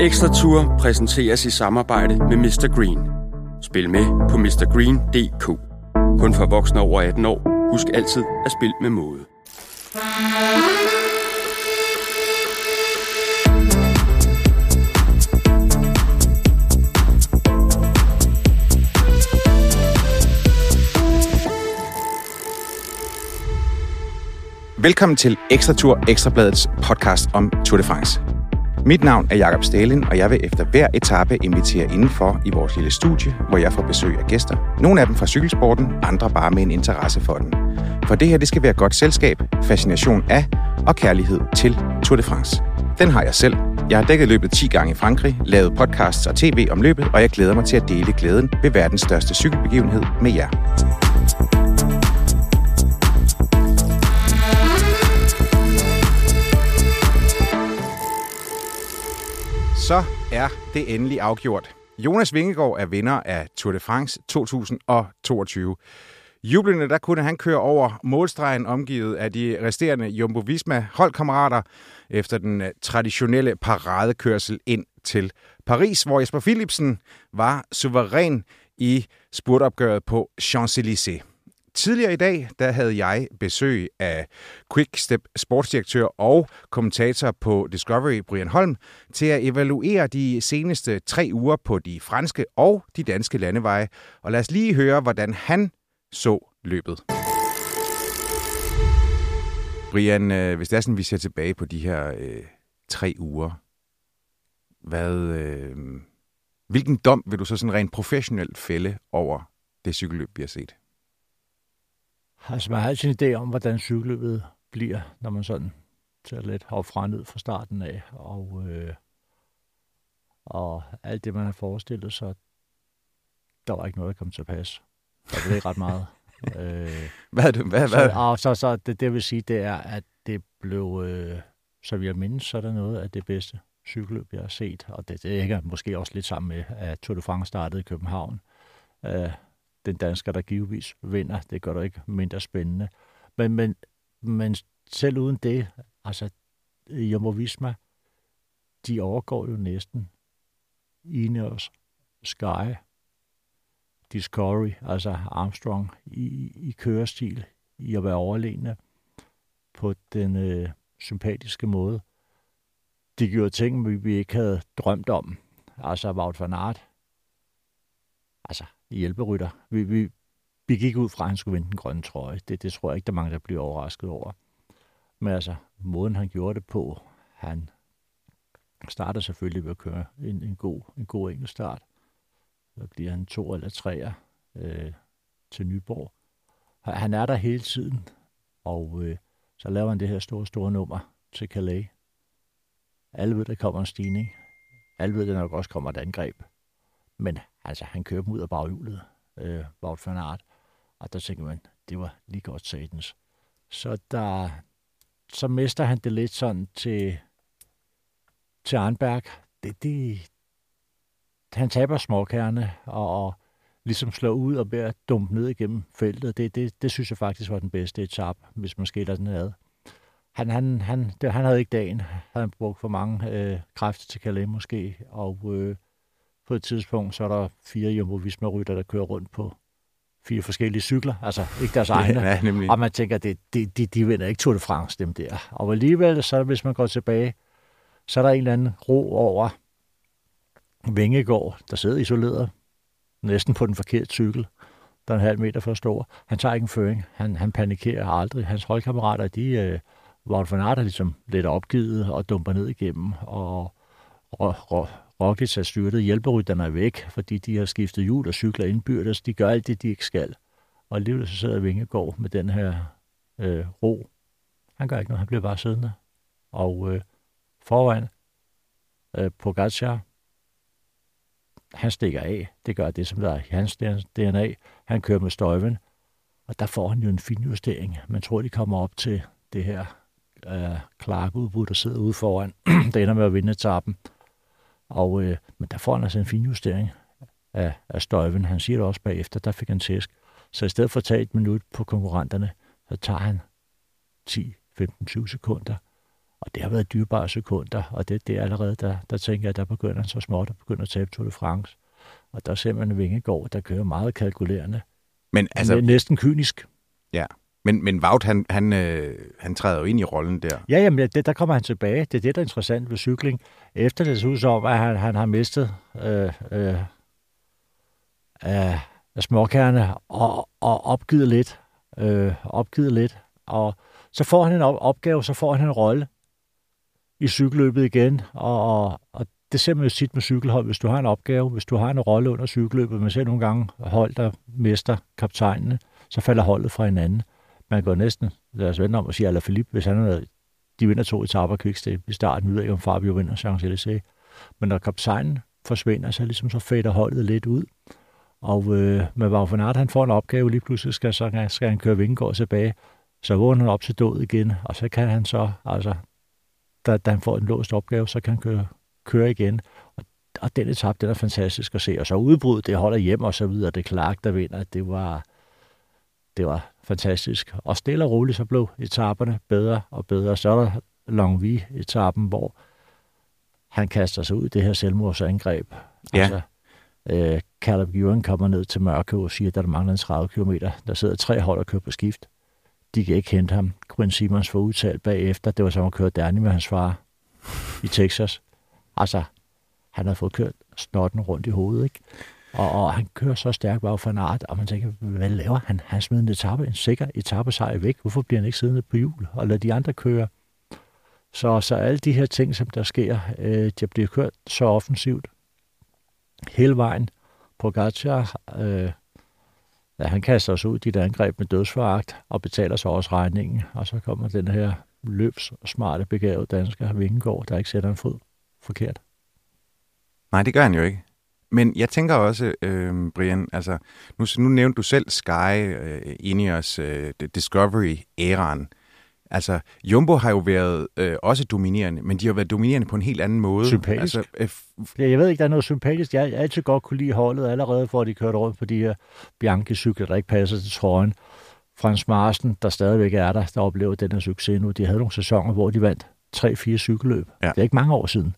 Ekstra Tour præsenteres i samarbejde med Mr. Green. Spil med på mrgreen.dk. Kun for voksne over 18 år. Husk altid at spille med måde. Velkommen til Ekstra Tour, Ekstrabladets podcast om Tour de France. Mit navn er Jacob Staehelin, og jeg vil efter hver etape invitere indenfor i vores lille studie, hvor jeg får besøg af gæster. Nogle af dem fra cykelsporten, andre bare med en interesse for den. For det her, det skal være godt selskab, fascination af og kærlighed til Tour de France. Den har jeg selv. Jeg har dækket løbet 10 gange i Frankrig, lavet podcasts og tv om løbet, og jeg glæder mig til at dele glæden ved verdens største cykelbegivenhed med jer. Så er det endelig afgjort. Jonas Vingegaard er vinder af Tour de France 2022. Jublende, der kunne han køre over målstregen omgivet af de resterende Jumbo-Visma-holdkammerater efter den traditionelle paradekørsel ind til Paris, hvor Jesper Philipsen var suveræn i spurtopgøret på Champs-Élysées. Tidligere i dag, der havde jeg besøg af Quickstep sportsdirektør og kommentator på Discovery, Brian Holm, til at evaluere de seneste 3 uger på de franske og de danske landeveje. Og lad os lige høre, hvordan han så løbet. Brian, hvis det er sådan, vi ser tilbage på de her 3 uger, hvilken dom vil du så sådan rent professionelt fælde over det cykelløb, vi har set? Altså, man har altid en idé om, hvordan cykelløbet bliver, når man sådan tager lidt herfra ned fra starten af. Og alt det, man har forestillet sig, der var ikke noget, der kom til at passe. Der blev ikke ret meget. Det vil sige, det er, at det blev, så vi har mindet, så er der noget af det bedste cykelløb, jeg har set. Og det hænger måske også lidt sammen med, at Tour de France startede i København. Den dansker, der givetvis vinder, det gør det ikke mindre spændende. Men selv uden det, altså Jumbo-Visma, de overgår jo næsten Ineos, Sky, Discovery, altså Armstrong, i kørestil, i at være overlegne på den sympatiske måde. De gjorde ting, vi ikke havde drømt om. Altså Wout van Aert, altså hjælperytter. Vi gik ud fra, at han skulle vinde den grønne trøje. Det tror jeg ikke, der er mange, der bliver overrasket over. Men altså, måden han gjorde det på, han starter selvfølgelig ved at køre en god enkeltstart. Så bliver han 2 eller 3'er til Nyborg. Han er der hele tiden, og så laver han det her store nummer til Calais. Alle ved, der kommer en stigning. Alle ved, der nok også kommer et angreb. Men altså, han kører dem ud af baghjulet, Wout van Aert, og der tænker man, det var lige godt satans. Så mister han det lidt sådan til Arnberg. Han taber småkærne og ligesom slår ud og bærer dumpe ned igennem feltet. Det synes jeg faktisk var den bedste etape, hvis man skiller den ad. Han havde ikke dagen. Han brugte for mange kræfter til Calais måske, og på et tidspunkt, så er der 4 Jumbo-Visma-rytter, der kører rundt på 4 forskellige cykler, altså ikke deres egne. Ja, og man tænker, de vinder ikke Tour de France, dem der. Og alligevel, så hvis man går tilbage, så er der en eller anden ro over Vingegaard, der sidder isoleret, næsten på den forkerte cykel, der er 1,5 meter for stor. Han tager ikke en føring, han panikerer aldrig. Hans holdkammerater, de Wout van Aert, er ligesom lidt opgivet og dumper ned igennem, og Roglic har styrtet, hjælperytterne er væk, fordi de har skiftet hjul og cykler indbyrdes. De gør alt det, de ikke skal. Og alligevel så sidder Vingegaard med den her ro. Han gør ikke noget, han bliver bare siddende. Og foran Pogačar, han stikker af. Det gør det, som der er i hans DNA. Han kører med støjven, og der får han jo en fin justering. Man tror, de kommer op til det her Clark-udbud, der sidder ude foran. Der ender med at vinde etappen. Og, men der får han altså en fin justering af støjven. Han siger det også bagefter, der fik han tæsk. Så i stedet for at tage 1 minut på konkurrenterne, så tager han 10, 15, 20 sekunder Og det har været dyrebare sekunder, og det er allerede, der tænker jeg, der begynder så småt at begynde at tabe Tour de France. Og der ser man Vingegaard, der kører meget kalkulerende. Men altså... Det er næsten kynisk. Ja, men Wout, han træder jo ind i rollen der. Ja, jamen, der kommer han tilbage. Det er det, der er interessant ved cykling. Efter det ser ud som, at han har mistet småkærne og opgivet lidt. Og så får han en opgave, så får han en rolle i cykelløbet igen, og det ser man jo tit med cykelhold. Hvis du har en opgave, hvis du har en rolle under cykelløbet, man ser nogle gange hold, der mister kaptajnene, så falder holdet fra hinanden. Man går næsten, lad os vende om og sige, Alaphilippe, hvis han havde, de vinder 2 etaper af Quickstep i starten, ved jeg ikke, om Fabio vinder Champs-Élysées. Men når kaptajnen forsvinder, så ligesom så fader holdet lidt ud. Og med Wout van Aert, han får en opgave, lige pludselig skal han køre Vingegaard tilbage, så vågner han op til død igen, og så kan han så, altså, da han får en låst opgave, så kan han køre igen. Og den etape, den er fantastisk at se. Og så udbruddet, det holder hjem og så videre, det Clark, der vinder, det var fantastisk. Og stille og roligt, så blev etaperne bedre og bedre. Så er der Longwy-etappen, hvor han kaster sig ud i det her selvmordsangreb. Ja. Altså, Caleb Ewan kommer ned til Mørke og siger, at der mangler 30 km. Der sidder 3 hold og kører på skift. De kan ikke hente ham. Quinn Simmons får udtalt bagefter. Det var som at køre Derny med hans far i Texas. Altså, han har fået kørt snotten rundt i hovedet, ikke? Og han kører så stærkt bag for en art, og man tænker, hvad laver han? Han smider en sikker etappesejr væk. Hvorfor bliver han ikke siddende på hjul og lader de andre køre? Så alle de her ting, som der sker, de bliver kørt så offensivt hele vejen. Pogačar, han kaster os ud i det angreb med dødsforagt og betaler så også regningen. Og så kommer den her løbssmarte, begavede dansker Vingegaard, der ikke sætter en fod forkert. Nej, det gør han jo ikke. Men jeg tænker også, Brian, altså, nu nævnte du selv Sky, Ineos, Discovery-æraen. Altså, Jumbo har jo været også dominerende, men de har været dominerende på en helt anden måde. Sympatisk. Altså, jeg ved ikke, der er noget sympatisk. Jeg har altid godt kunne lide holdet, allerede for at de kørte rundt på de her Bianchi-cykler, der ikke passer til trøjen. Frans Marsen, der stadigvæk er der oplevede den her succes nu. De havde nogle sæsoner, hvor de vandt 3-4 cykelløb. Ja. Det er ikke mange år siden.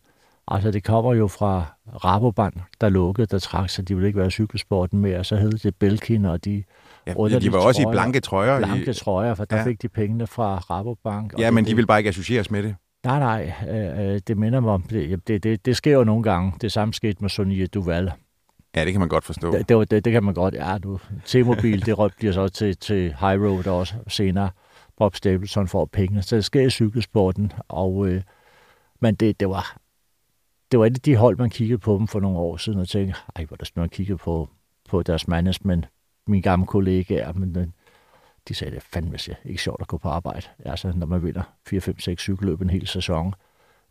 Altså, det kommer jo fra Rabobank, der lukkede, der trak sig. De ville ikke være i cykelsporten mere, så hed det Belkin, og de... Ja, de var også trøjer, i blanke trøjer. Blanke trøjer, for der fik de pengene fra Rabobank. Ja, men de ville bare ikke associeres med det. Nej, det minder mig om... Det sker jo nogle gange. Det samme skete med Sonia Duval. Ja, det kan man godt forstå. Det kan man godt. Ja, du. T-Mobile, det bliver så til High Road også senere. Bob Stapleton får pengene. Så det sker i cykelsporten, og... men det var et af de hold, man kiggede på dem for nogle år siden, og tænkte, ej, hvor der sådan noget kiggede på deres management, mine gamle kollegaer, men de sagde, det er fandme ikke sjovt at gå på arbejde, altså, når man vinder 4-5-6 cykelløb en hel sæson.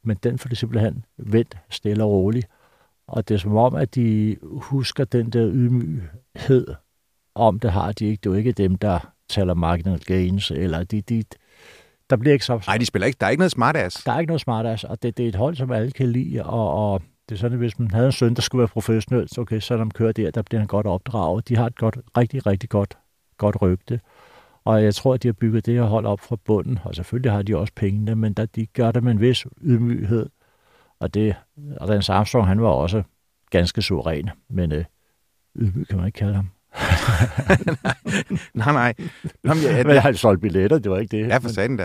Men den får det simpelthen vendt stille og roligt, og det er som om, at de husker den der ydmyghed, om det har de ikke. Det er jo ikke dem, der taler marginal gains, eller der bliver ikke så... Nej, de spiller ikke. Der er ikke noget smartass. Der er ikke noget smartass, og det er et hold, som alle kan lide, og det er sådan, at hvis man havde en søn, der skulle være professionel, så okay, selvom de kører der bliver han godt opdraget. De har et godt, rigtig, rigtig godt rygte, og jeg tror, at de har bygget det her hold op fra bunden, og selvfølgelig har de også pengene, men de gør det med en vis ydmyghed, og Lance Armstrong, han var også ganske suveræn, men ydmyg kan man ikke kalde ham. nej. Men jeg har solgt billetter, det var ikke det. Ja, for satan da.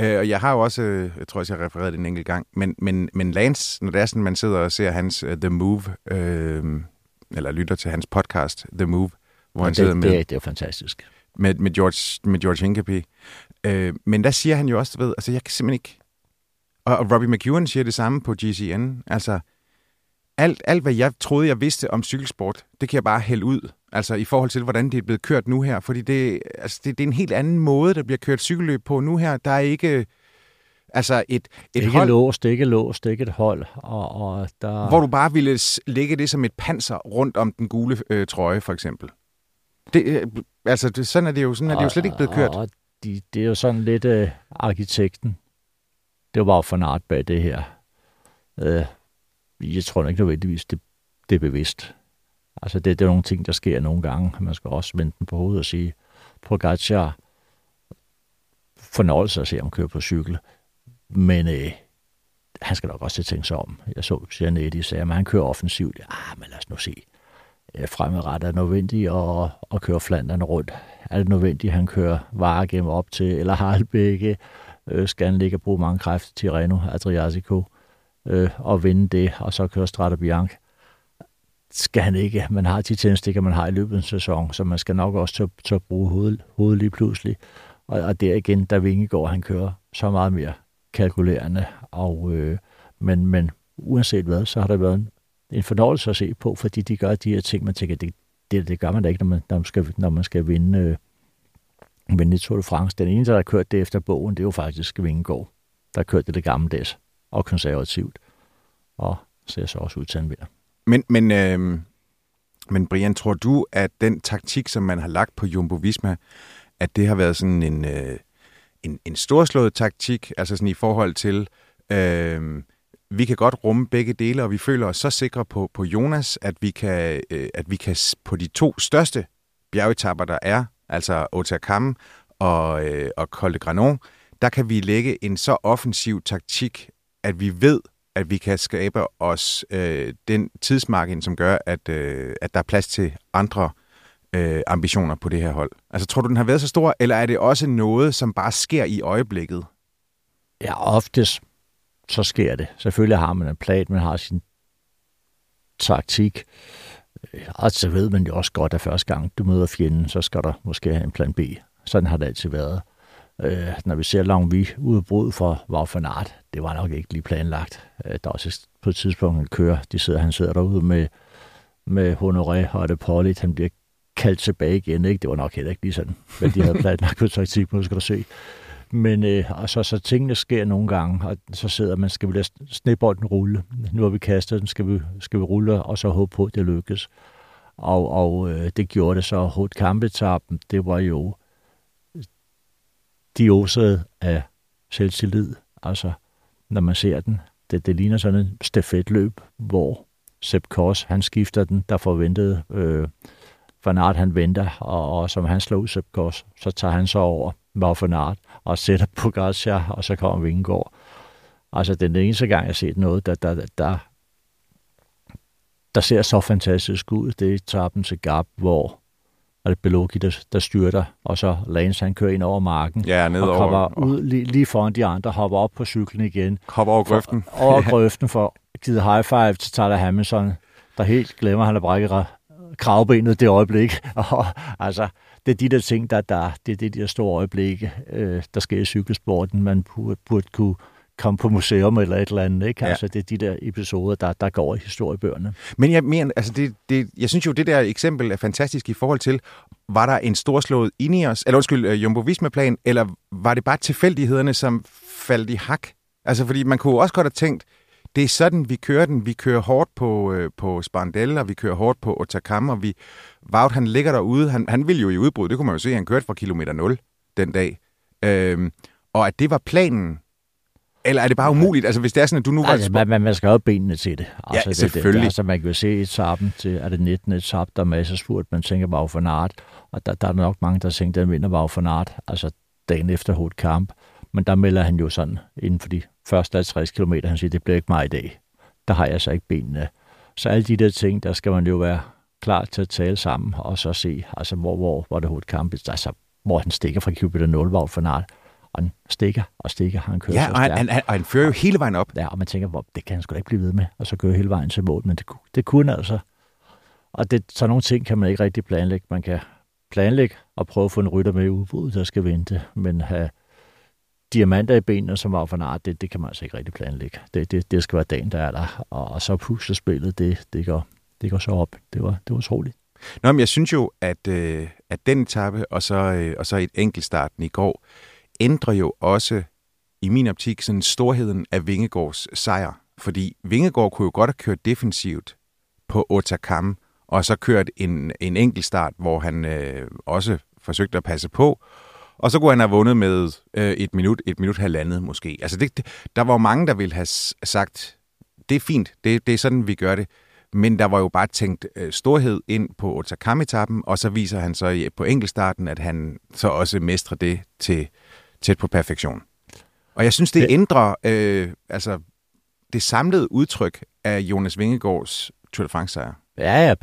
Og jeg har jo også, jeg tror også, jeg har refereret det en enkelt gang, men Lance, når det er sådan, man sidder og ser hans The Move, eller lytter til hans podcast, The Move, hvor han sidder med... Det er jo fantastisk. Med George Hincapie. Men der siger han jo også, ved, altså jeg kan simpelthen ikke... Og Robbie McEwen siger det samme på GCN, altså... Alt, hvad jeg troede, jeg vidste om cykelsport, det kan jeg bare hælde ud. Altså i forhold til, hvordan det er blevet kørt nu her. Fordi det er en helt anden måde, der bliver kørt cykelløb på nu her. Der er ikke et hold... Ikke låst, ikke et hold. Og der... Hvor du bare ville lægge det som et panser rundt om den gule trøje, for eksempel. Sådan er det jo, slet ikke blevet kørt. Og det er jo sådan lidt arkitekten. Det var jo for nart bag det her. Jeg tror ikke nødvendigvis, det er bevidst. Altså, det er nogle ting, der sker nogle gange. Man skal også vende den på hovedet og sige, Pogačar fornøjelse at se, om kører på cykel. Men han skal nok også tænke sig om. Jeg så Giannetti sagde, at han kører offensivt. Men lad os nu se. Fremadrettet er det nødvendigt at køre Flandern rundt. Er det nødvendigt, at han kører Vare gennem op til, eller Harlbække? Skal han ligge og bruge mange kræfter til Tirreno, Adriatico, og vinde det, og så køre Strade Bianche? Skal han ikke. Man har de tændstikker, man har i løbet af en sæson, så man skal nok også til at bruge hovedet lige pludselig. Og der igen, der Vingegaard, han kører så meget mere kalkulerende. Men uanset hvad, så har der været en fornøjelse at se på, fordi de gør de her ting, man tænker, det gør man da ikke, når man skal vinde Tour de France. Den eneste, der har kørt det efter bogen, det er jo faktisk Vingegaard, der har kørt det gammeldags og konservativt, og ser så også ud til en vinder. Men Brian, tror du, at den taktik, som man har lagt på Jumbo-Visma, at det har været sådan en storslået taktik, altså sådan i forhold til, vi kan godt rumme begge dele, og vi føler os så sikre på Jonas, at vi kan på de to største bjergetapper, der er, altså Hautacam og Col de Granon, der kan vi lægge en så offensiv taktik, at vi ved, at vi kan skabe os den tidsmargin, som gør, at der er plads til andre ambitioner på det her hold. Altså, tror du, den har været så stor, eller er det også noget, som bare sker i øjeblikket? Ja, oftest så sker det. Selvfølgelig har man en plan, man har sin taktik, og så ved man jo også godt, at første gang du møder fjenden, så skal der måske have en plan B. Sådan har det altid været. Når vi ser Langvig-udbrud for Wout van Aert, det var nok ikke lige planlagt. Der er også på et tidspunkt en kører, han sidder derude med Honoré og Depolit, han bliver kaldt tilbage igen, ikke? Det var nok heller ikke lige sådan, hvad de havde planlagt på taktik, nu skal du se. Men så tingene sker nogle gange, og så sidder man, skal vi lade snebolden rulle? Nu har vi kastet den, skal vi rulle, og så håbe på, at det lykkes. Og det gjorde det så. Hovedkampetappen, det var jo de osede af selvtillid. Altså, når man ser den, det ligner sådan en stafetløb, hvor Sepp Kuss, han skifter den, der forventede Van Aert, han venter, og som han slog Sepp Kuss, så tager han så over Van Aert og sætter Pogačar, og så kommer Vingegaard. Altså, den eneste gang, jeg har set noget, der ser så fantastisk ud, det er etapen til Gap, hvor og det Beloki, der styrter, og så Lance, han kører ind over marken, og kommer ud lige foran de andre, hopper op på cyklen igen. Hopper over grøften. Over grøften for at give high five til Tyler Hamilton, der helt glemmer, han har brækket kravbenet det øjeblik. Og, altså, det er de der ting, det er de der store øjeblikke, der sker i cykelsporten. Man burde kunne komme på museum eller et eller andet, ikke? Altså, det er de der episoder, der går i historiebøgerne. Men jeg mener, altså jeg synes jo, det der eksempel er fantastisk i forhold til, var der en storslået Ineos, eller undskyld, Jumbo-Visma-plan, eller var det bare tilfældighederne, som faldt i hak? Altså, fordi man kunne også godt have tænkt, det er sådan, vi kører den. Vi kører hårdt på Sparndel, og vi kører hårdt på Hautacam, og Wout, han ligger derude. Han ville jo i udbrud, det kunne man jo se, han kørte fra kilometer 0 den dag. Og at det var planen. Eller er det bare umuligt? Altså, hvis det er sådan, at du nu var... Altså, man skal jo benene til det. Altså, ja, selvfølgelig. Det altså, man kan jo se etappen til, er det 19. etappe, der er masser spurt, man tænker Wout van Aert. Og der er nok mange, der tænker, den vinder Wout van Aert, altså dagen efter hovedkamp. Men der melder han jo sådan, inden for de første 50 kilometer, han siger, det bliver ikke mig i dag. Der har jeg så ikke benene. Så alle de der ting, der skal man jo være klar til at tale sammen, og så se, altså, hvor var det hovedkamp, altså, hvor han stikker fra kilometer 0, Wout van Aert. Og han stikker, han kører så stærkt. Og han fører jo hele vejen op. Ja, og man tænker, det kan han sgu da ikke blive ved med, og så kører hele vejen til mål, men det kunne altså. Og så nogle ting kan man ikke rigtig planlægge. Man kan planlægge og prøve at få en rytter med i udbuddet, der skal vente, men have diamanter i benene, som var for nart, det kan man altså ikke rigtig planlægge. Det skal være dagen, der er der, og så puslespillet, det går så op. Det var utroligt. Nå, men jeg synes jo, at den etape, og så et enkeltstarten i går, ændrer jo også, i min optik, sådan storheden af Vingegaards sejr. Fordi Vingegaard kunne jo godt have kørt defensivt på Hautacam, og så kørt en enkeltstart, hvor han også forsøgte at passe på. Og så kunne han have vundet med et minut halvandet måske. Altså der var mange, der ville have sagt, det er fint, det er sådan, vi gør det. Men der var jo bare tænkt storhed ind på Hautacam-etappen, og så viser han så på enkeltstarten, at han så også mestrer det til tæt på perfektion. Og jeg synes, det ændrer altså det samlede udtryk af Jonas Vingegaards Tour de France-sejr. Ja,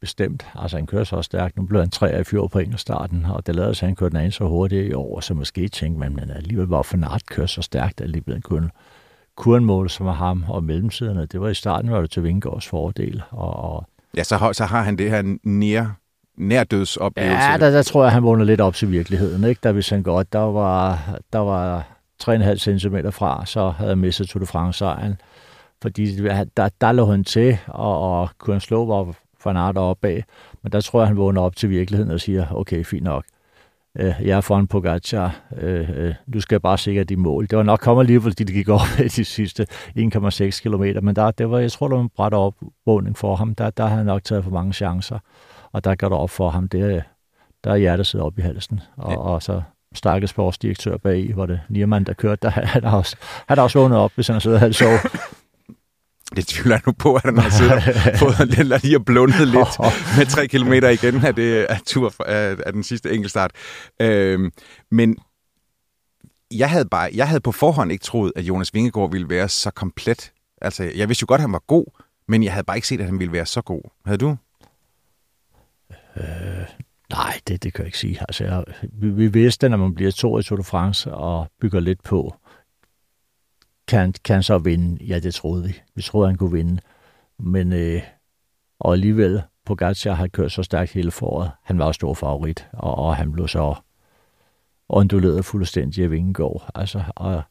bestemt. Altså, han kører så stærkt. Nu blev han 3 i fjor på en af starten, og det lavede sig, han kørte den anden så hurtigt i år, så måske tænkte man, men alligevel var for nart kørt så stærkt, at alligevel kunne som var ham og mellemsiderne. Det var i starten, var det til Vingegaards fordel. Ja, så har han det her nærdødsoplevelse. Ja, der tror jeg, han vågner lidt op til virkeligheden, ikke? Der vidste han godt, der var 3,5 cm fra, så havde jeg mistet Tour de France-sejren. Fordi der lå han til, og kunne han slå var Van Aert op bag. Men der tror jeg, han vågner op til virkeligheden og siger, okay, fint nok. Jeg er foran Pogačar. Du skal bare sikre de mål. Det var nok kommet alligevel, fordi det gik op i de sidste 1,6 kilometer. Men jeg tror, der var en brat opvågning for ham. Der havde han nok taget for mange chancer. Og der går der op for ham. Der er hjertet sidder op i halsen. Og så stakkels sportsdirektør bag, hvor det Niermann, der kørte, han har også vågnet op, hvis han har siddet og halvt sov. Det tvivler jeg nu på, at han har siddet lige og blundet lidt med 3 kilometer igen af den sidste enkeltstart. Men jeg havde på forhånd ikke troet, at Jonas Vingegaard ville være så komplet. Altså, jeg vidste jo godt, at han var god, men jeg havde bare ikke set, at han ville være så god. Havde du? Nej, det kan jeg ikke sige. Altså, vi vidste, når man bliver 2 i Tour de France og bygger lidt på, kan så vinde. Ja, det troede vi. Vi troede, han kunne vinde. Men og alligevel, Pogačar har kørt så stærkt hele foråret. Han var jo stor favorit, og han blev så onduleret fuldstændig af Vingegaard. Altså, og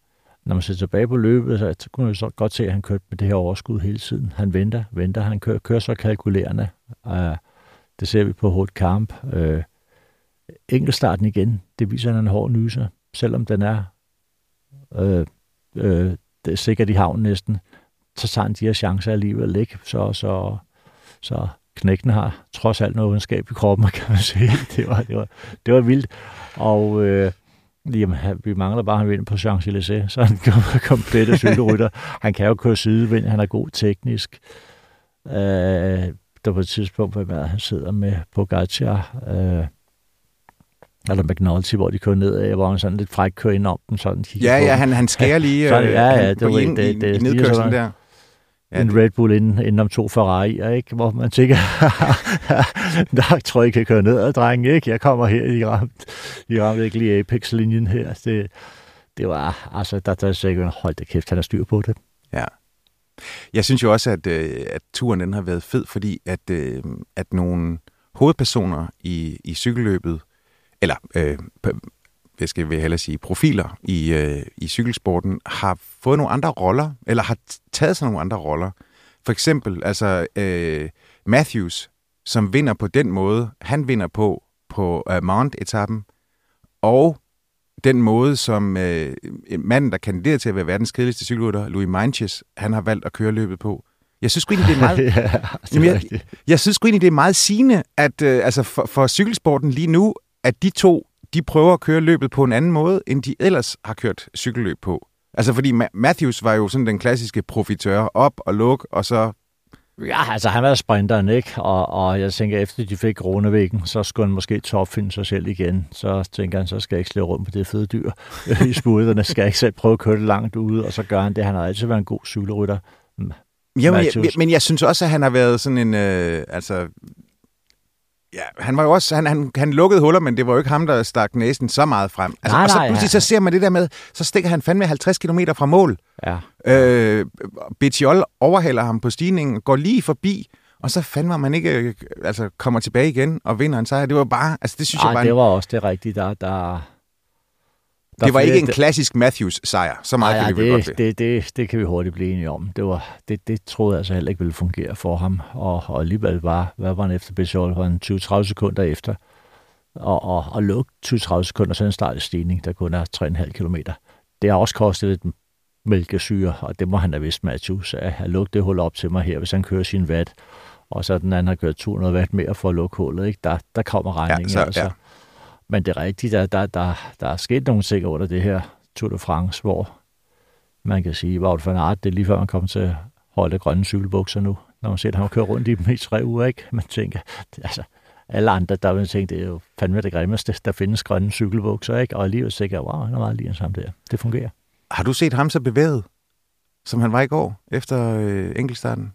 når man ser tilbage på løbet, så kunne man så godt se, at han kørte med det her overskud hele tiden. Han venter. Han kører så kalkulerende. Det ser vi på hårdt kamp. Enkeltstarten igen, det viser, at han er en hård nyser, selvom den er det er sikkert i havn næsten, så tager han de her chancer alligevel ikke. Så knækken har trods alt noget ondskab i kroppen, kan man sige. Det var vildt. Og vi mangler bare, at han vinder på Champs-Élysées, så han kommer komplet cykelrytter. Han kan jo køre sidevind, han er god teknisk. Der på et tidspunkt, hvor han sidder med Pogačar, eller McNulty, hvor de kører nedad, hvor han sådan lidt fræk kører ind om dem, sådan kigger på. Ja, han skærer lige i nedkørslen der. En Red Bull inden om 2 Ferrari'er, ikke? Hvor man tænker, jeg tror, jeg kan køre nedad, drenge, ikke? Jeg kommer her, I ramte ikke lige Apex-linjen her. Det var, altså, der er sikkert, hold da kæft, han har styr på det. Ja. Jeg synes jo også, at turen den har været fed, fordi at nogle hovedpersoner i cykelløbet, eller jeg skal hellere sige profiler i cykelsporten, har fået nogle andre roller, eller har taget sig nogle andre roller. For eksempel altså Matthews, som vinder på den måde, han vinder på Mount-etappen, og den måde, som en mand, der kandiderer til at være verdens kedeligste cykelrytter, Louis Meintjes, han har valgt at køre løbet på. Jeg synes sgu egentlig, det er meget, det er meget sigende, at altså for cykelsporten lige nu, at de to, de prøver at køre løbet på en anden måde, end de ellers har kørt cykelløb på. Altså fordi Matthews var jo sådan den klassiske profitør, op og luk, og så... Ja, altså han var sprinteren, ikke? Og jeg tænker, efter de fik Kronevæggen, så skulle han måske topfinde sig selv igen. Så tænker han, så skal jeg ikke slæve rundt på det fede dyr i spuderne. Skal jeg ikke selv prøve at køre det langt ude, og så gør han det. Han har altid været en god cykelrytter. Men jeg synes også, at han har været sådan en... Ja, han var jo også, han lukkede huller, men det var jo ikke ham, der stak næsen så meget frem. Altså, nej, og så pludselig så ser man det der med, så stikker han fandme 50 km fra mål. Ja. Betjol overhælder ham på stigningen, går lige forbi, og så fandme man ikke kommer tilbage igen og vinder en sejr. Det var bare, altså det synes jeg bare... det var også det rigtige, der det var ikke en klassisk Matthews-sejr, så meget kan vi vel godt det kan vi hurtigt blive enige om. Det troede jeg altså heller ikke ville fungere for ham, og alligevel var, hvad var han efter Betjol? Var han 20-30 sekunder efter, og lukke 20-30 sekunder, så en startstigning, der kun er 3,5 kilometer. Det har også kostet lidt mælkesyre, og det må han da vidst, Matthews, at han lukkede det hul op til mig her, hvis han kører sin watt, og så den anden har kørt 200 watt mere for at lukke hullet, ikke? Der kommer regningen, ja, altså. Ja. Men det er rigtigt, der er sket nogle ting under det her Tour de France, hvor man kan sige, Wout van Aert, det er lige før man kommer til at holde grønne cykelbukser nu, når man ser, at han kører rundt i dem i 3 uger, ikke? Man tænker, altså, alle andre, der vil tænke, det er jo fandme det grimmeste, der findes grønne cykelbukser, ikke? Og alligevel sikkert, wow, han er meget lige sammen der. Det fungerer. Har du set ham så bevæget, som han var i går, efter enkeltstarten?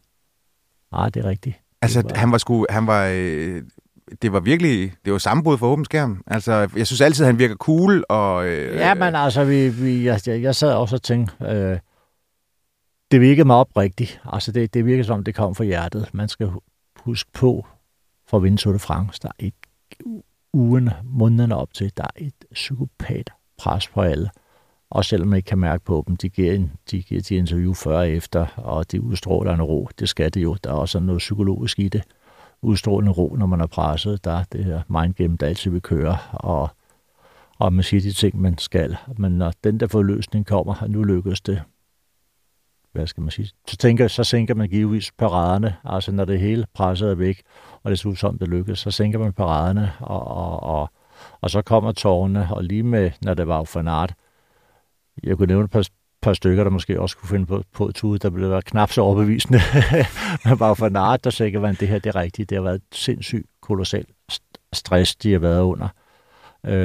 Nej, det er rigtigt. Altså, det var sammenbrud for åben skærm. Altså, jeg synes altid, han virker cool. Og, jeg sad også og tænkte, det virkede mig oprigtigt. Altså, det virkede som, det kom fra hjertet. Man skal huske på, for at vinde Tour de France, der er et ugen, månederne op til, der er et psykopat pres på alle. Og selvom man ikke kan mærke på dem, de giver de interview før og efter, og det udstråler en ro. Det skal det jo. Der er også noget psykologisk i det. Udstrålende ro, når man er presset. Der er det her mindgame, der altid vil køre, og man siger de ting, man skal. Men når den der forløsning kommer, og nu lykkes det, hvad skal man sige, så sænker man givetvis paraderne. Altså når det hele presset er væk, og det ser ud som det lykkes, så sænker man paraderne, og så kommer tårerne, og lige med, når det var for nart, jeg kunne nævne et par stykker, der måske også kunne finde på tude, der blev knap så overbevisende. Man var for nart, der sikkert var, det her det er rigtigt. Det har været sindssygt kolossal stress, de har været under,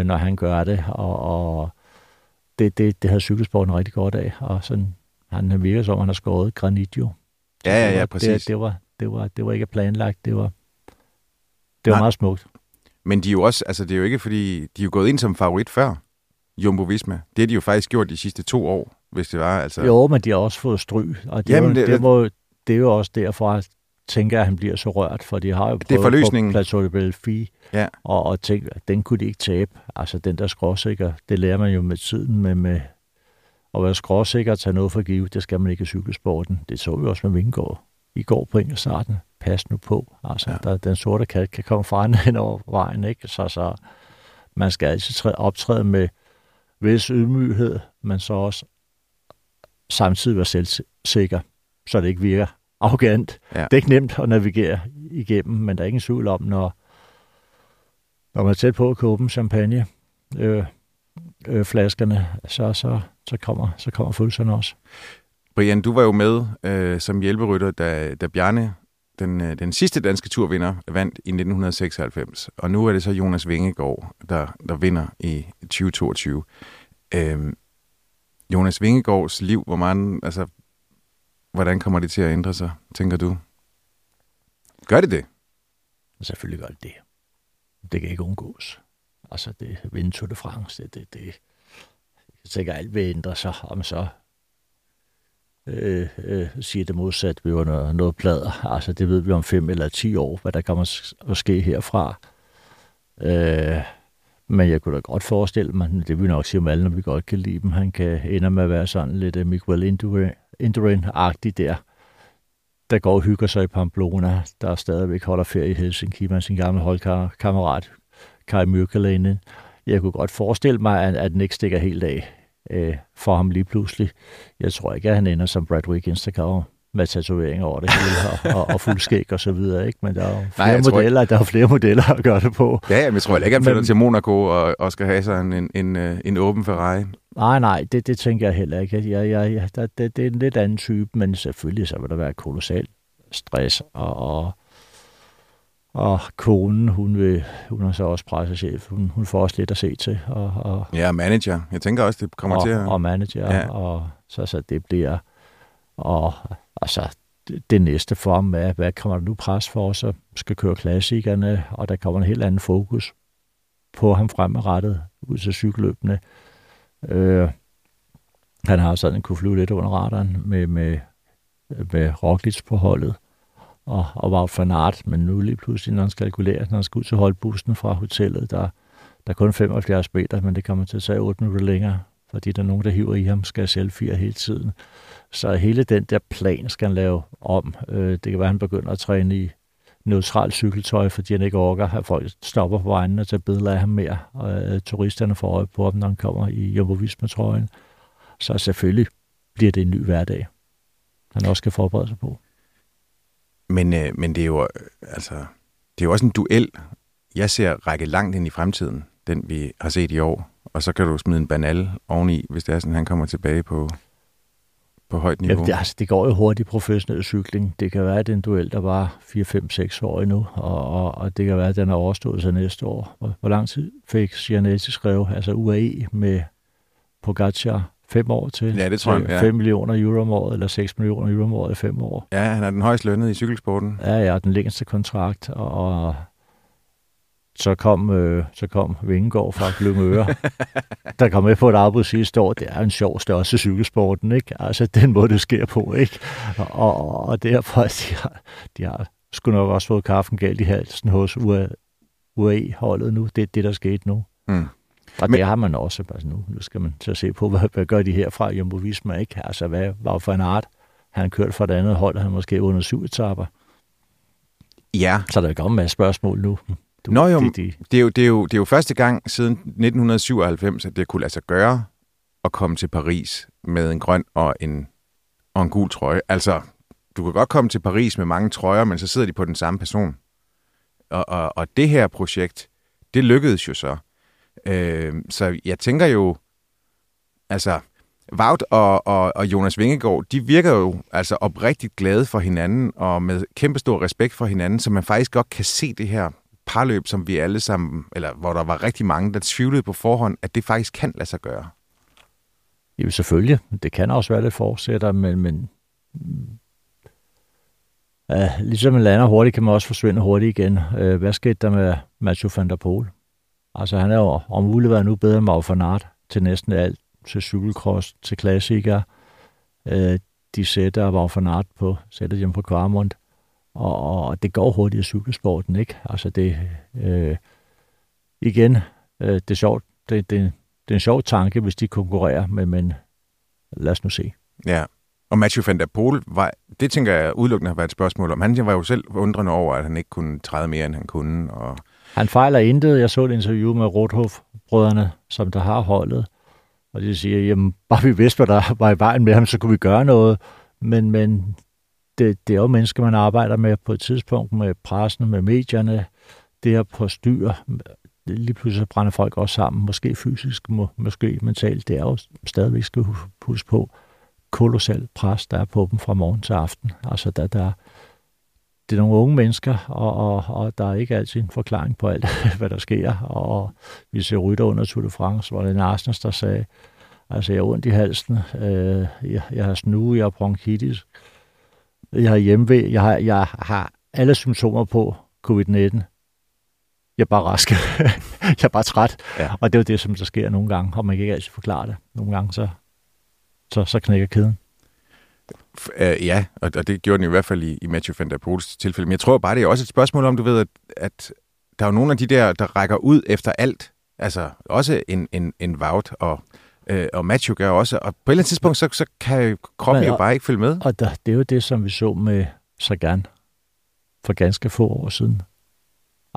når han gør det. Og det havde cykelsporten rigtig godt af. Og sådan, han virker som, han har skåret granit jo. Ja, præcis. Det var ikke planlagt. Det var meget smukt. Men de er jo også, altså det er jo ikke, fordi de er jo gået ind som favorit før. Jumbo-Visma. Det har de jo faktisk gjort de sidste 2 år, hvis det var. Altså. Jo, men de har også fået stryg. Og det er jo også derfor, at jeg tænker, at han bliver så rørt, for de har jo prøvet på Plateau de Belfi, ja. og tænkt, at den kunne de ikke tabe. Altså den der skråsikker, det lærer man jo med tiden, med at være skråsikker og tage noget for givet, det skal man ikke i cykelsporten. Det så vi også med Vingegaard i går på enkeltstarten. Pas nu på. Altså, ja. Den sorte kat kan komme farne hen over vejen, ikke? Så man skal altid optræde med vis ydmyghed, men så også samtidig være selvsikker, så det ikke virker arrogant. Ja. Det er ikke nemt at navigere igennem, men der er ingen tvivl om, når man er tæt på at købe champagne, flaskerne, så kommer følelserne også. Brian, du var jo med som hjælperytter, da Bjarne, den sidste danske turvinder, vandt i 1996, og nu er det så Jonas Vingegaard, der vinder i 2022. Jonas Vingegaards liv, hvordan kommer det til at ændre sig, tænker du? Gør det? Selvfølgelig gør det. Det kan ikke undgås. Altså, det vinde Tour de France, det jeg tænker, alt vil ændre sig, om så siger det modsat, vi var noget plader. Altså, det ved vi om 5 eller 10 år, hvad der kommer at ske herfra. Men jeg kunne da godt forestille mig, det vil nok sige om alle, når vi godt kan lide dem, han kan ender med at være sådan lidt Miguel Indurain-agtig der går og hygger sig i Pamplona, der stadigvæk holder ferie i Helsinki med sin gamle holdkammerat Kai Myrkelæne. Jeg kunne godt forestille mig, at den ikke stikker helt af for ham lige pludselig. Jeg tror ikke, at han ender som Bradwick Instagram med tatoveringer over det hele, og fuldskæg og så videre, ikke? Men der er jo flere modeller at gøre det på. Ja, men jeg tror ikke, at han flytter til Monaco og skal have sig en åben Ferrari. Nej, det tænker jeg heller ikke. Det er en lidt anden type, men selvfølgelig så vil der være kolossal stress, og konen, hun er så også pressechef, hun får også lidt at se til. Ja, manager. Jeg tænker også, det kommer til at... Og manager, ja. Og så det bliver... Og altså, det næste for ham er, hvad kommer der nu pres for, så skal køre klassikerne, og der kommer en helt anden fokus på ham fremadrettet ud til cykelløbene. Han har sådan kunne flyve lidt under radaren med Roglic på holdet, og var Wout van Aert, men nu lige pludselig, når han skal kalkulere, når han skal ud til holdbussen fra hotellet, der er kun 75 meter, men det kommer til at tage 8 minutter længere, fordi der er nogen, der hiver i ham, skal selfie hele tiden. Så hele den der plan skal han lave om. Det kan være, at han begynder at træne i neutralt cykeltøj, fordi han ikke orker, at folk stopper på vejen og tager billeder af ham mere, og turisterne får øje på ham, når han kommer i Jumbo-Visma-trøjen. Så selvfølgelig bliver det en ny hverdag, han også skal forberede sig på. Men det er jo altså, det er jo også en duel, jeg ser række langt ind i fremtiden, den vi har set i år, og så kan du smide en banal oveni, hvis det er sådan, han kommer tilbage på højt niveau. Jamen, det går jo hurtigt i professionel cykling. Det kan være, at det er en duel, der var 4, 5, 6 år endnu, og det kan være, at den er overstået sig næste år. Hvor lang tid fik Giannetti skrevet, altså UAE med Pogačar, 5 år til. Ja, det tror jeg. 5 millioner euro om året, eller 6 millioner euro om året i 5 år. Ja, han er den højst lønnede i cykelsporten. Ja, ja, den længste kontrakt, og så kom Vingegaard fra Glyngøre, der kom med på et afbud sidste år. Det er en sjov størrelse cykelsporten, ikke? Altså, den måde, det sker på, ikke? Og derfor, de har sgu nok også fået kaffen galt i halsen hos UAE-holdet nu. Det er det, der skete nu. Mm. Og men, det har man også. Altså nu skal man så se på, hvad gør de herfra? Jumbo-Visma, ikke? Altså, hvad var for en art? Han kørte for et andet hold, og han måske under 7 etapper. Ja. Så der er kommet en masse spørgsmål nu. Det er jo første gang siden 1997, at det kunne lade sig gøre at komme til Paris med en grøn og en gul trøje. Altså, du kan godt komme til Paris med mange trøjer, men så sidder de på den samme person. Og det her projekt, det lykkedes jo så. Så jeg tænker jo, altså, Wout og Jonas Vingegaard, de virker jo altså oprigtigt glade for hinanden og med kæmpestor respekt for hinanden, så man faktisk godt kan se det her parløb, som vi alle sammen, eller hvor der var rigtig mange, der tvivlede på forhånd, at det faktisk kan lade sig gøre. Jamen selvfølgelig. Det kan også være lidt fortsætter, men ligesom man lander hurtigt, kan man også forsvinde hurtigt igen. Hvad skete der med Mathieu van der Poel? Altså, han er jo om muligt været nu bedre end Wout van Aert til næsten alt, til cykelcross, til klassikere. De sætter Wout van Aert på, sætter dem på Kvarmund. Og det går hurtigt i cykelsporten, ikke? Altså, det det er sjovt. Det er en sjov tanke, hvis de konkurrerer, men lad os nu se. Ja, og Mathieu van der Poel, det tænker jeg udelukkende har været et spørgsmål om. Han var jo selv undrende over, at han ikke kunne træde mere, end han kunne. Og han fejler intet. Jeg så et interview med Rothhoff-brødrene, som der har holdet, og de siger, jamen, bare vi vidste, hvad der var i vejen med ham, så kunne vi gøre noget, men det er jo mennesker, man arbejder med på et tidspunkt, med pressen, med medierne, det her på styr. Lige pludselig brænder folk også sammen, måske fysisk, måske mentalt. Det er jo stadigvæk, skal huske på, kolossal pres, der er på dem fra morgen til aften. Altså, det er nogle unge mennesker, og der er ikke altid en forklaring på alt, hvad der sker. Og vi ser rytter under Tour de France, hvor det er Arsens, der sagde, altså, jeg er ondt i halsen, jeg har snue, jeg har bronkitis, jeg har hjemmevæg, jeg har alle symptomer på covid-19. Jeg er bare rask. Jeg er bare træt. Ja. Og det er jo det, som der sker nogle gange, og man kan ikke altid forklare det. Nogle gange, så knækker kæden. Ja, og det gjorde den i hvert fald i Mathieu van der Poels tilfælde. Men jeg tror bare, det er også et spørgsmål om, du ved, at der er jo nogle af de der rækker ud efter alt. Altså også en Wout og Mathieu gør også, og på et eller andet tidspunkt, så kan kroppen jo bare ikke følge med. Og det er jo det, som vi så med Sagan for ganske få år siden.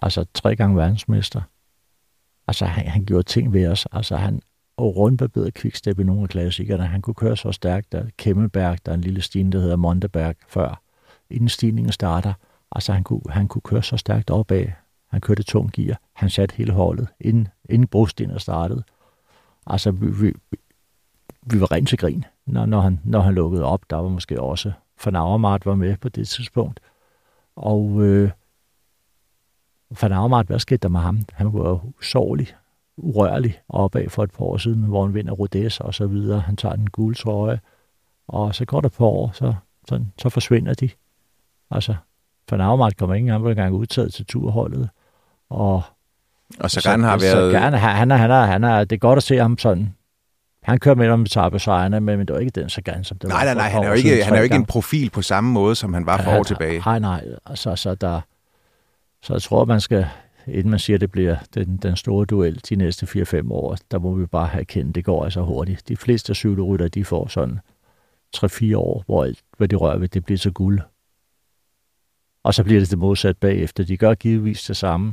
Altså 3 gange verdensmester. Altså han gjorde ting ved os. Altså han rundbarberede Quickstep i nogle af klassikerne. Han kunne køre så stærkt, der Kemmelberg, der er en lille stigning, der hedder Monteberg, før inden stigningen starter. Altså han kunne køre så stærkt opad. Han kørte tung gear. Han satte hele holdet, inden brostenene startede. Altså, vi var rent til grin, når han lukkede op. Der var måske også Van Avermaet var med på det tidspunkt. Og Van Avermaet, hvad skete der med ham? Han var usårlig, urørlig opad for et par år siden, hvor han vinder Rodez og så videre. Han tager den gule trøje, og så går der på år, så forsvinder de. Altså, Van Avermaet kommer ikke engang udtaget til turholdet, og Sagan har været... Sagan, han er, det er godt at se ham sådan. Han kører mellem etape-sejrene, men det var ikke den Sagan, som det var. Nej, han er jo ikke en profil på samme måde, som han var for år tilbage. Nej, altså, så jeg tror, man skal, inden man siger, det bliver den store duel de næste 4-5 år, der må vi bare have kendt, det går altså hurtigt. De fleste cykelrytter, de får sådan 3-4 år, hvor alt, hvad de rører ved, det bliver så guld. Og så bliver det modsat bagefter. De gør givetvis det samme,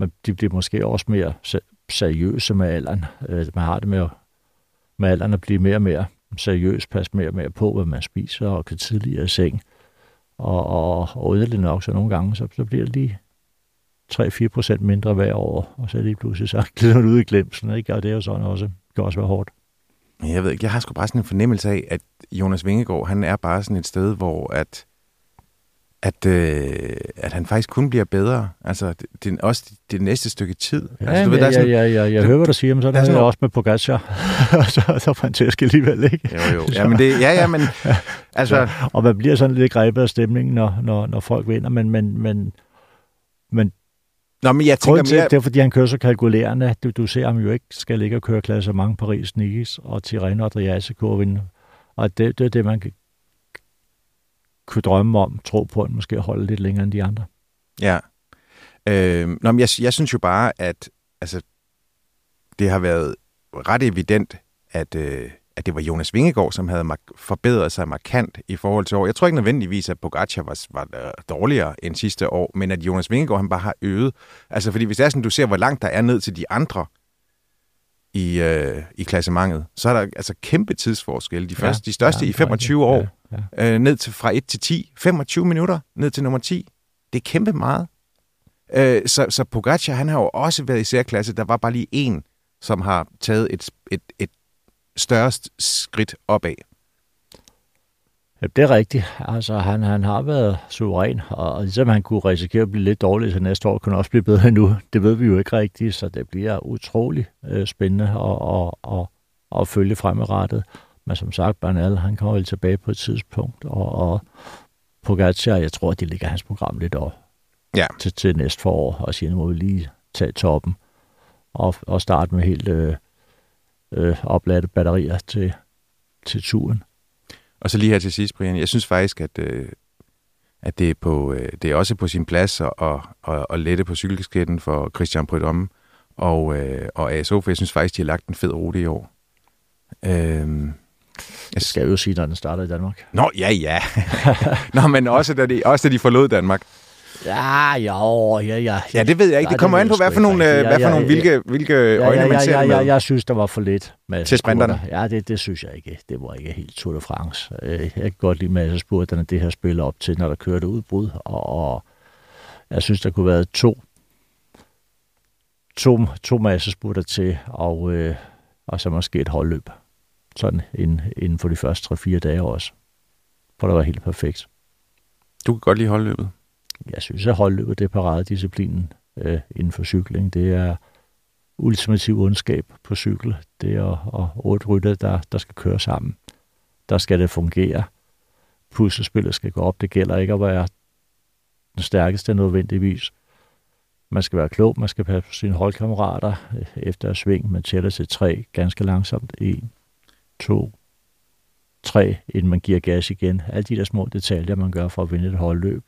men de bliver måske også mere seriøse med alderen. Man har det med alderen at blive mere og mere seriøs, passe mere og mere på, hvad man spiser og kan tidligere i seng. Og yderligt nok, så nogle gange, så bliver det lige 3-4% mindre hver år, og så lige pludselig så glider man ud i glemsen, ikke? Og det er jo sådan også, det kan også være hårdt. Jeg ved ikke, jeg har sgu bare sådan en fornemmelse af, at Jonas Vingegaard, han er bare sådan et sted, hvor at at han faktisk kun bliver bedre. Altså, det er også det næste stykke tid. Ja, altså, du ved, jeg hører, hvad du siger, men så er det også med Pogačar. så Francesca alligevel, ikke? Jo. Men altså... Ja. Og man bliver sådan lidt grebet af stemningen, når folk vinder, men nå, men jeg tænker mere... Det er, fordi han kører så kalkulerende. Du ser ham jo ikke skal ligge og køre klassement Paris, Nice og Tirreno og Adriatic-kurven. Og det er det, man kunne drømme om, tro på, at måske holde lidt længere end de andre. Ja. Men jeg synes jo bare, at altså, det har været ret evident, at det var Jonas Vingegaard, som havde forbedret sig markant i forhold til år. Jeg tror ikke nødvendigvis, at Pogačar var dårligere end sidste år, men at Jonas Vingegaard, han bare har øget. Altså, fordi hvis det er sådan, du ser, hvor langt der er ned til de andre i klassementet, så er der altså kæmpe tidsforskelle. De største i 25 år, ned til fra 1 til 10, 25 minutter ned til nummer 10. Det er kæmpe meget. Så Pogačar, han har jo også været i særklasse. Der var bare lige en, som har taget et størst skridt opad. Ja, det er rigtigt. Altså, han har været suveræn, og ligesom han kunne risikere at blive lidt dårlig til næste år, kunne også blive bedre endnu. Det ved vi jo ikke rigtigt, så det bliver utrolig spændende at følge fremadrettet. Men som sagt, Bernal, han kommer vel tilbage på et tidspunkt, og Pogačar, jeg tror, at de ligger hans program lidt over til næste forår, og siger, nu må vi lige tage toppen og starte med helt opladte batterier til turen. Og så lige her til sidst, Brian, jeg synes faktisk, at det er også på sin plads at lette på cykelskridten for Christian Prudhomme og ASO, for jeg synes faktisk, de har lagt en fed rute i år. Jeg skal jo sige, når den starter i Danmark. Nå, ja. Nå, men også da de forlod Danmark. Ja. Ja, det ved jeg ikke. Det kommer an på, hvilke øjne man ser med. Jeg synes, der var for lidt. Til sprinterne? Ja, det synes jeg ikke. Det var ikke helt Tour de France. Jeg kan godt lide masse spurterne, det her spiller op til, når der kører det udbrud. Og jeg synes, der kunne være to masse spurter til, og så måske et holdløb. Sådan inden for de første 3-4 dage også. For det var helt perfekt. Du kan godt lide holdløbet. Jeg synes, at holdløbet, det er paradedisciplinen inden for cykling. Det er ultimativ ondskab på cykel. Det er 8 rytter, der skal køre sammen. Der skal det fungere. Puslespillet skal gå op. Det gælder ikke at være den stærkeste nødvendigvis. Man skal være klog. Man skal passe på sine holdkammerater efter at svinge. Man tæller til 3 ganske langsomt. 1, 2, 3, inden man giver gas igen. Alle de der små detaljer, man gør for at vinde et holdløb.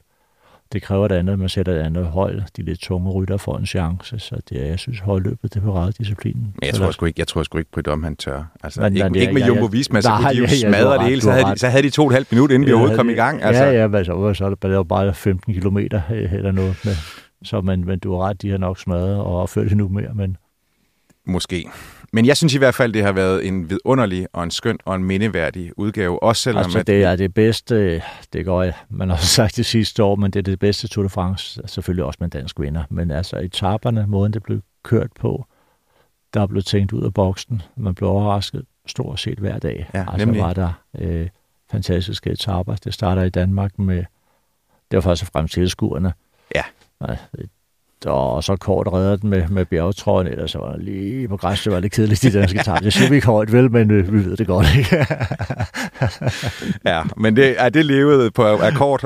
Det kræver et andet, man sætter et andet hold. De lidt tunge rytter får en chance, så det er, jeg synes, holdløbet, det parade disciplinen. Men jeg tror sgu ikke Prudhomme, han tør. Altså, ikke med Jumbo-Visma, så kunne de jo smadre det hele. Så havde de 2,5 minutter, inden vi overhovedet kom i gang. Altså. Så er det bare 15 kilometer eller noget. Men du har ret, de har nok smadret og ført det nu mere, men... Måske. Men jeg synes i hvert fald, det har været en vidunderlig og en skøn og en mindeværdig udgave. Også selvom altså, det er det bedste, det går jeg, man har sagt det sidste år, men det er det bedste Tour de France, selvfølgelig også med en dansk vinder. Men altså etaperne, måden det blev kørt på, der blev tænkt ud af boksen. Man blev overrasket stort set hver dag. Ja, altså nemlig. Var der fantastiske etaper. Det starter i Danmark med, det var faktisk frem tilskuerne. Ja. Og så kort redder den med bjergetrøjen, ellers var det lige på græs, det var lidt kedeligt, de danske tabte. Jeg synes ikke højt vel, men vi ved det godt, ikke? Ja, men det levede på akkord,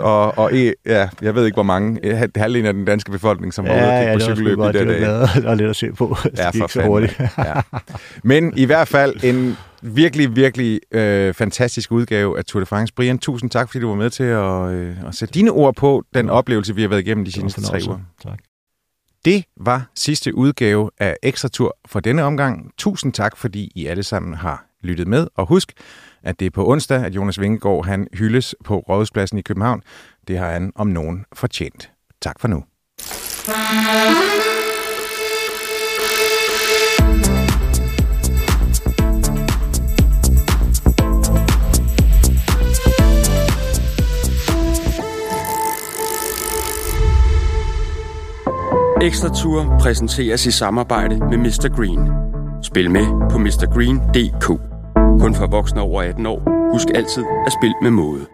jeg ved ikke, hvor mange, halvdelen af den danske befolkning, som var ude på cykelløb i den dag. Det var lidt at se på, ja, for fanden. Ja. Men i hvert fald en virkelig, virkelig fantastisk udgave af Tour de France. Brian, tusind tak, fordi du var med til at sætte dine ord på den oplevelse, vi har været igennem de seneste 3 uger. Tak. Det var sidste udgave af Ekstra Tour for denne omgang. Tusind tak, fordi I alle sammen har lyttet med. Og husk, at det er på onsdag, at Jonas Vingegaard han hyldes på Rådhuspladsen i København. Det har han om nogen fortjent. Tak for nu. Ekstra Tour præsenteres i samarbejde med Mr. Green. Spil med på mrgreen.dk. Kun for voksne over 18 år. Husk altid at spille med måde.